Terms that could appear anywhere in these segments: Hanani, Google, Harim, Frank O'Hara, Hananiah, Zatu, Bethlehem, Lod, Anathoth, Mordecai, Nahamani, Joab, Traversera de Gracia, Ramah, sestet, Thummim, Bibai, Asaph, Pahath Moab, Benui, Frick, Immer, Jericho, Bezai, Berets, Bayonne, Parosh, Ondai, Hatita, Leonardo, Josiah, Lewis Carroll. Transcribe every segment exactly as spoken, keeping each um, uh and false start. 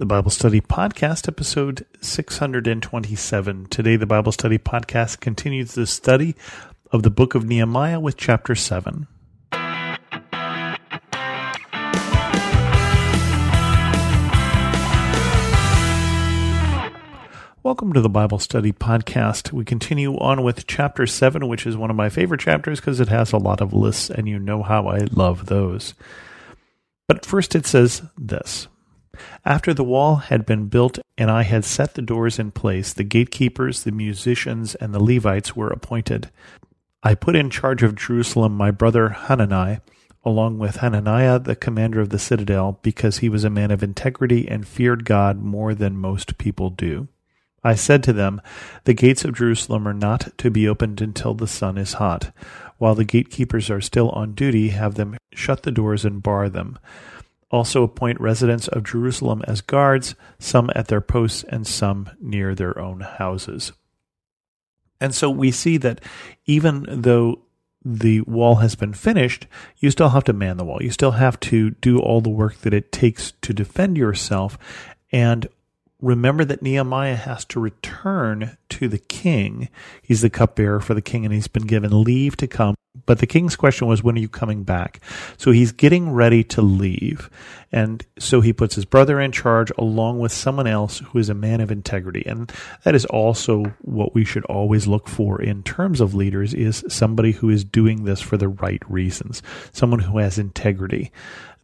The Bible Study Podcast, episode six hundred twenty-seven. Today, the Bible Study Podcast continues the study of the book of Nehemiah with chapter seven. Welcome to the Bible Study Podcast. We continue on with chapter seven, which is one of my favorite chapters because it has a lot of lists, and you know how I love those. But first it says this. After the wall had been built and I had set the doors in place, the gatekeepers, the musicians, and the Levites were appointed. I put in charge of Jerusalem my brother Hanani, along with Hananiah, the commander of the citadel, because he was a man of integrity and feared God more than most people do. I said to them, the gates of Jerusalem are not to be opened until the sun is hot. While the gatekeepers are still on duty, have them shut the doors and bar them. Also appoint residents of Jerusalem as guards, some at their posts and some near their own houses. And so we see that even though the wall has been finished, you still have to man the wall. You still have to do all the work that it takes to defend yourself. And remember that Nehemiah has to return to the king. He's the cupbearer for the king, and he's been given leave to come. But the king's question was, when are you coming back? So he's getting ready to leave. And so he puts his brother in charge along with someone else who is a man of integrity. And that is also what we should always look for in terms of leaders, is somebody who is doing this for the right reasons, someone who has integrity.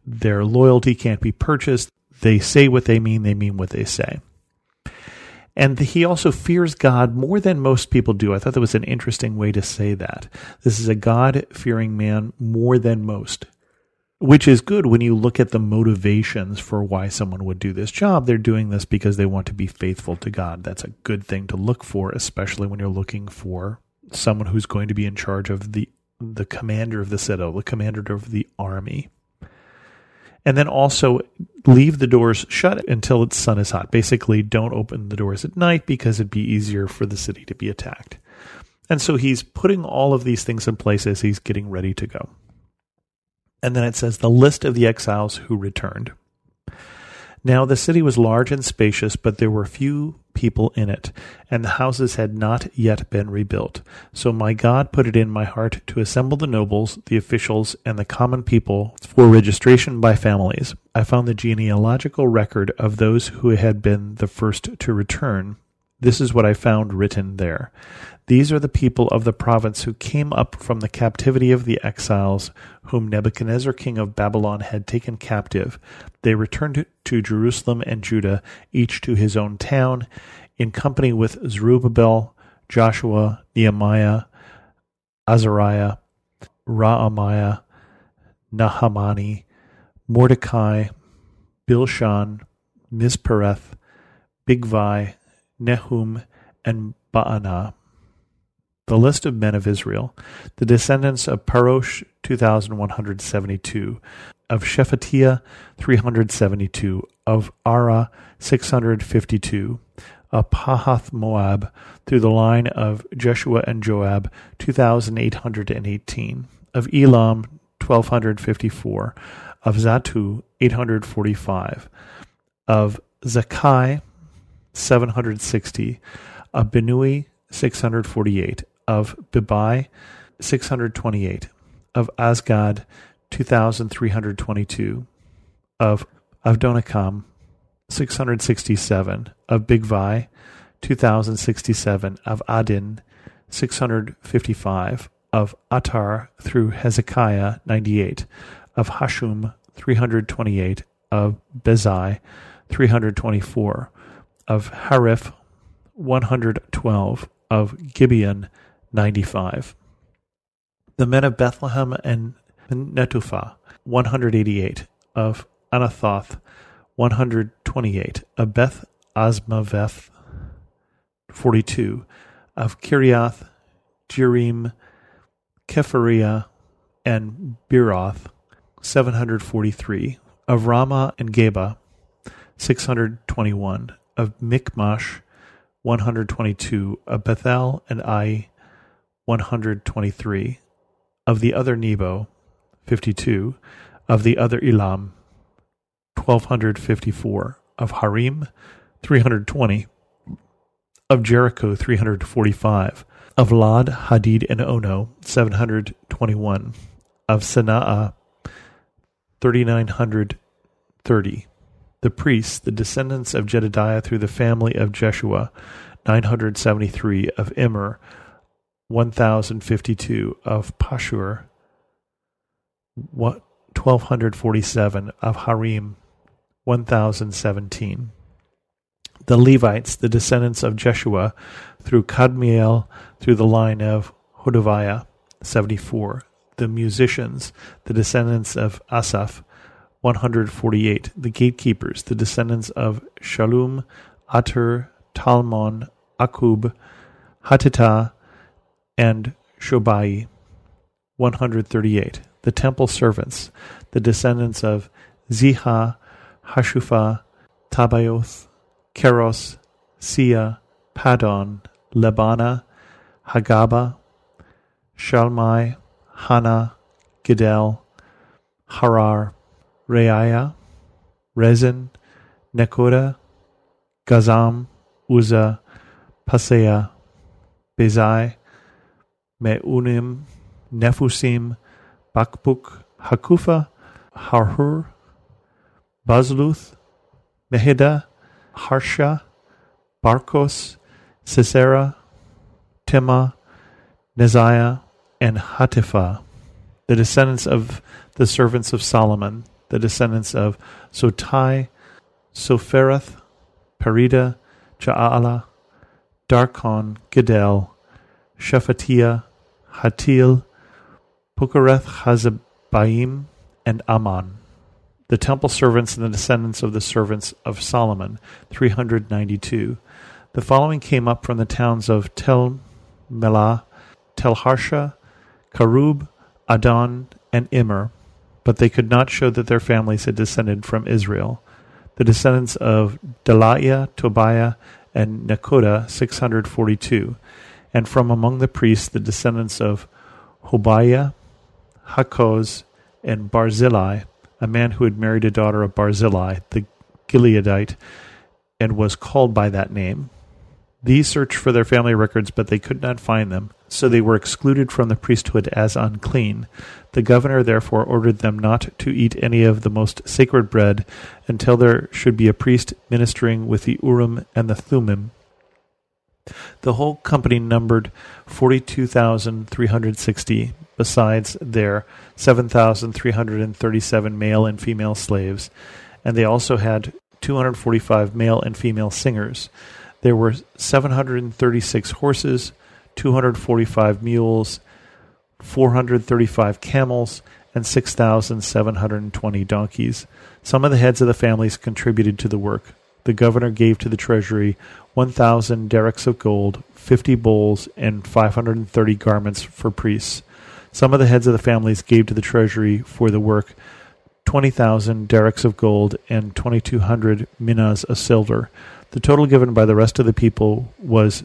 Their loyalty can't be purchased. They say what they mean. They mean what they say. And he also fears God more than most people do. I thought that was an interesting way to say that. This is a God-fearing man more than most, which is good when you look at the motivations for why someone would do this job. They're doing this because they want to be faithful to God. That's a good thing to look for, especially when you're looking for someone who's going to be in charge of the, the commander of the citadel, the commander of the army. And then also leave the doors shut until the sun is hot. Basically, don't open the doors at night because it'd be easier for the city to be attacked. And so he's putting all of these things in place as he's getting ready to go. And then it says, the list of the exiles who returned. Now the city was large and spacious, but there were few people in it, and the houses had not yet been rebuilt. So my God put it in my heart to assemble the nobles, the officials, and the common people for registration by families. I found the genealogical record of those who had been the first to return. This is what I found written there. These are the people of the province who came up from the captivity of the exiles, whom Nebuchadnezzar king of Babylon had taken captive. They returned to Jerusalem and Judah, each to his own town, in company with Zerubbabel, Joshua, Nehemiah, Azariah, Raamiah, Nahamani, Mordecai, Bilshan, Mispereth, Bigvai, Nehum, and Baana. The list of men of Israel, the descendants of Parosh, two thousand one hundred seventy-two, of Shephatiah, three hundred seventy-two, of Ara, six hundred fifty-two, of Pahath Moab, through the line of Jeshua and Joab, two thousand eight hundred eighteen, of Elam, one thousand two hundred fifty-four, of Zatu, eight hundred forty-five, of Zakai, seven hundred sixty, of Benui, six hundred forty-eight, of Bibai, six hundred twenty-eight, of Asgad, two thousand three hundred twenty-two, of Adonikam, six hundred sixty-seven, of Bigvai, two thousand sixty-seven, of Adin, six hundred fifty-five, of Atar through Hezekiah, ninety-eight, of Hashum, three hundred twenty-eight, of Bezai, three hundred twenty-four, of Harif, one hundred twelve, of Gibeon, ninety-five. The men of Bethlehem and Netuphah, one hundred eighty-eight, of Anathoth, one hundred twenty-eight, of Beth Asmaveth, forty-two, of Kiriath, Jearim, Kephariah, and Beeroth, seven hundred forty-three, of Ramah and Geba, six hundred twenty-one, of Mikmash, one hundred twenty-two, of Bethel and Ai, one hundred twenty-three, of the other Nebo, fifty-two, of the other Elam, one thousand two hundred fifty-four, of Harim, three hundred twenty, of Jericho, three hundred forty-five, of Lod, Hadid, and Ono, seven hundred twenty-one, of Sana'a, three thousand nine hundred thirty, the priests, the descendants of Jedidiah through the family of Jeshua, nine hundred seventy-three, of Immer, one thousand fifty-two, of Pashur, twelve hundred forty-seven, of Harim, one thousand seventeen. The Levites, the descendants of Jeshua, through Kadmiel, through the line of Hodaviah, seventy-four. The musicians, the descendants of Asaph, one hundred forty-eight. The gatekeepers, the descendants of Shalum, Ater, Talmon, Akub, Hatita, and Shobai, one hundred thirty-eight. The temple servants, the descendants of Ziha, Hashufah, Tabaoth, Keros, Sia, Padon, Lebana, Hagaba, Shalmai, Hana, Gidel, Harar, Reiah, Rezin, Nekoda, Gazam, Uzzah, Paseah, Bezai, Meunim, Nefusim, Bakbuk, Hakufa, Harhur, Bazluth, Mehida, Harsha, Barkos, Sisera, Tema, Neziah, and Hatipha, the descendants of the servants of Solomon, the descendants of Sotai, Sophereth, Perida, Ja'ala, Darkon, Gedel, Shephatiah, Hatil, Pukareth, Hazabaim, and Ammon, the temple servants and the descendants of the servants of Solomon, three hundred ninety-two. The following came up from the towns of Tel Melah, Tel Harsha, Karub, Adon, and Immer, but they could not show that their families had descended from Israel. The descendants of Delaiah, Tobiah, and Nekoda, six hundred forty-two. And from among the priests, the descendants of Hobiah, Hakoz, and Barzillai, a man who had married a daughter of Barzillai, the Gileadite, and was called by that name. These searched for their family records, but they could not find them, so they were excluded from the priesthood as unclean. The governor therefore ordered them not to eat any of the most sacred bread until there should be a priest ministering with the Urim and the Thummim. The whole company numbered forty-two thousand three hundred sixty, besides their seven thousand three hundred thirty-seven male and female slaves, and they also had two hundred forty-five male and female singers. There were seven hundred thirty-six horses, two hundred forty-five mules, four hundred thirty-five camels, and six thousand seven hundred twenty donkeys. Some of the heads of the families contributed to the work. The governor gave to the treasury one thousand derricks of gold, fifty bowls, and five hundred thirty garments for priests. Some of the heads of the families gave to the treasury for the work twenty thousand derricks of gold and twenty-two hundred minas of silver. The total given by the rest of the people was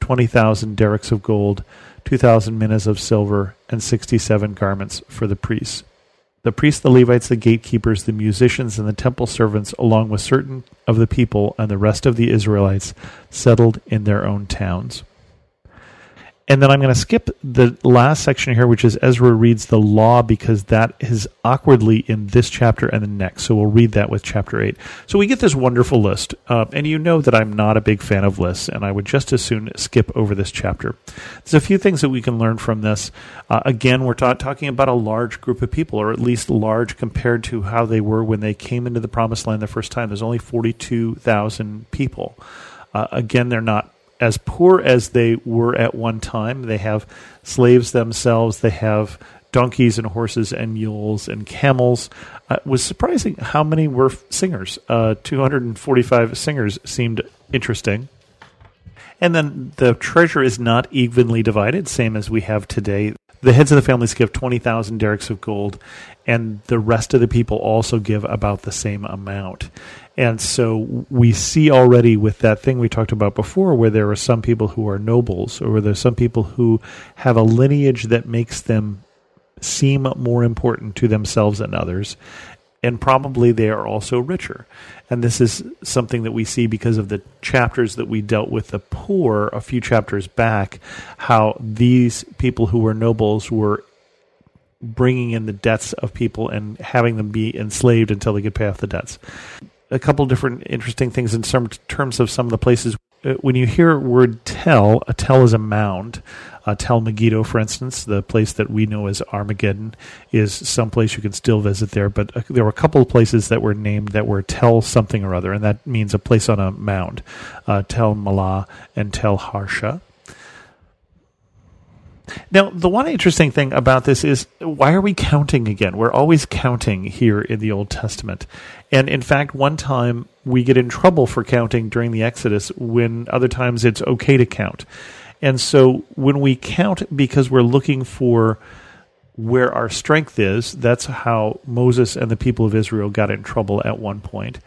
twenty thousand derricks of gold, two thousand minas of silver, and sixty-seven garments for the priests. The priests, the Levites, the gatekeepers, the musicians, and the temple servants, along with certain of the people and the rest of the Israelites, settled in their own towns. And then I'm going to skip the last section here, which is Ezra reads the law, because that is awkwardly in this chapter and the next. So we'll read that with chapter eight. So we get this wonderful list, uh, and you know that I'm not a big fan of lists, and I would just as soon skip over this chapter. There's a few things that we can learn from this. Uh, again, we're ta- talking about a large group of people, or at least large compared to how they were when they came into the Promised Land the first time. There's only forty-two thousand people. Uh, again, they're not as poor as they were at one time. They have slaves themselves. They have donkeys and horses and mules and camels. Uh, it was surprising how many were singers. Uh, two hundred forty-five singers seemed interesting. And then the treasure is not evenly divided, same as we have today. The heads of the families give twenty thousand derricks of gold, and the rest of the people also give about the same amount. And so we see already with that thing we talked about before, where there are some people who are nobles, or where there's some people who have a lineage that makes them seem more important to themselves and others. and probably they are also richer. And this is something that we see because of the chapters that we dealt with the poor a few chapters back, how these people who were nobles were bringing in the debts of people and having them be enslaved until they could pay off the debts. A couple different interesting things in some terms of some of the places. When you hear word tell, a tell is a mound. Uh, Tell Megiddo, for instance, the place that we know as Armageddon, is someplace you can still visit there. But uh, there were a couple of places that were named that were Tell something or other, and that means a place on a mound. Uh, Tell Malah and Tell Harsha. Now, the one interesting thing about this is, why are we counting again? We're always counting here in the Old Testament. And in fact, one time we get in trouble for counting during the Exodus when other times it's okay to count. And so when we count because we're looking for where our strength is, that's how Moses and the people of Israel got in trouble at one point.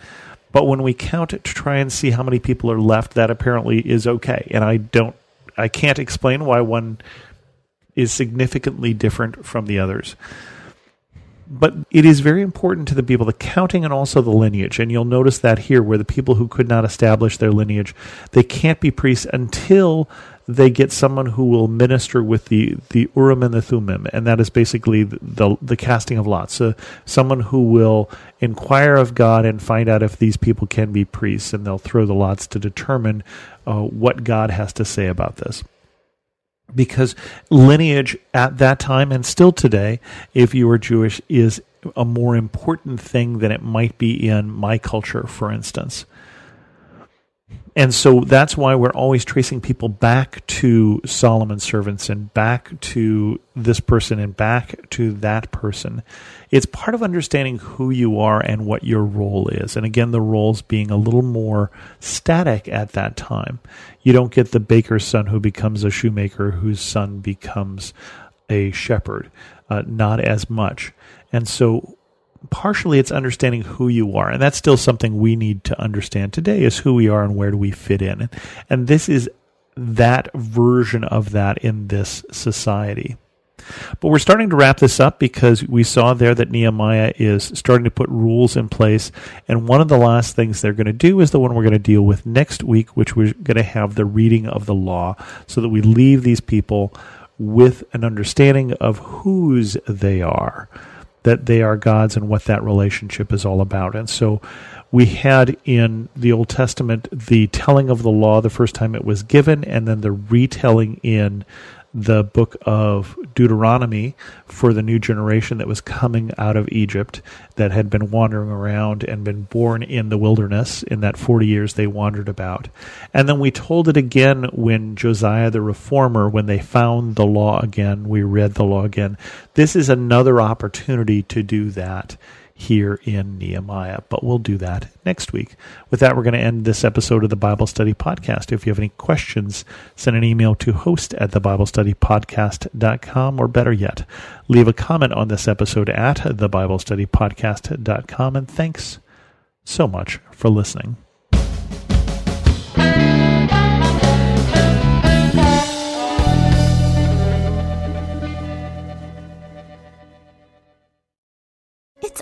But when we count to try and see how many people are left, that apparently is okay. And I don't, I can't explain why one is significantly different from the others. But it is very important to the people, the counting and also the lineage. And you'll notice that here, where the people who could not establish their lineage, they can't be priests until they get someone who will minister with the, the Urim and the Thummim. And that is basically the, the, the casting of lots. So someone who will inquire of God and find out if these people can be priests. And they'll throw the lots to determine uh, what God has to say about this. Because lineage at that time, and still today, if you are Jewish, is a more important thing than it might be in my culture, for instance. And so that's why we're always tracing people back to Solomon's servants and back to this person and back to that person. It's part of understanding who you are and what your role is. And again, the roles being a little more static at that time. You don't get the baker's son who becomes a shoemaker, whose son becomes a shepherd. Uh, not as much. And so partially it's understanding who you are, and that's still something we need to understand today, is who we are and where do we fit in. And this is that version of that in this society. But we're starting to wrap this up, because we saw there that Nehemiah is starting to put rules in place, and one of the last things they're going to do is the one we're going to deal with next week, which we're going to have the reading of the law, so that we leave these people with an understanding of whose they are, that they are God's, and what that relationship is all about. And so we had in the Old Testament the telling of the law the first time it was given, and then the retelling in the book of Deuteronomy for the new generation that was coming out of Egypt, that had been wandering around and been born in the wilderness in that forty years they wandered about. And then we told it again when Josiah the reformer, when they found the law again, we read the law again. This is another opportunity to do that here in Nehemiah, but we'll do that next week. With that, we're going to end this episode of the Bible Study Podcast. If you have any questions, send an email to host at thebiblestudypodcast.com, or better yet, leave a comment on this episode at thebiblestudypodcast dot com, and thanks so much for listening. It's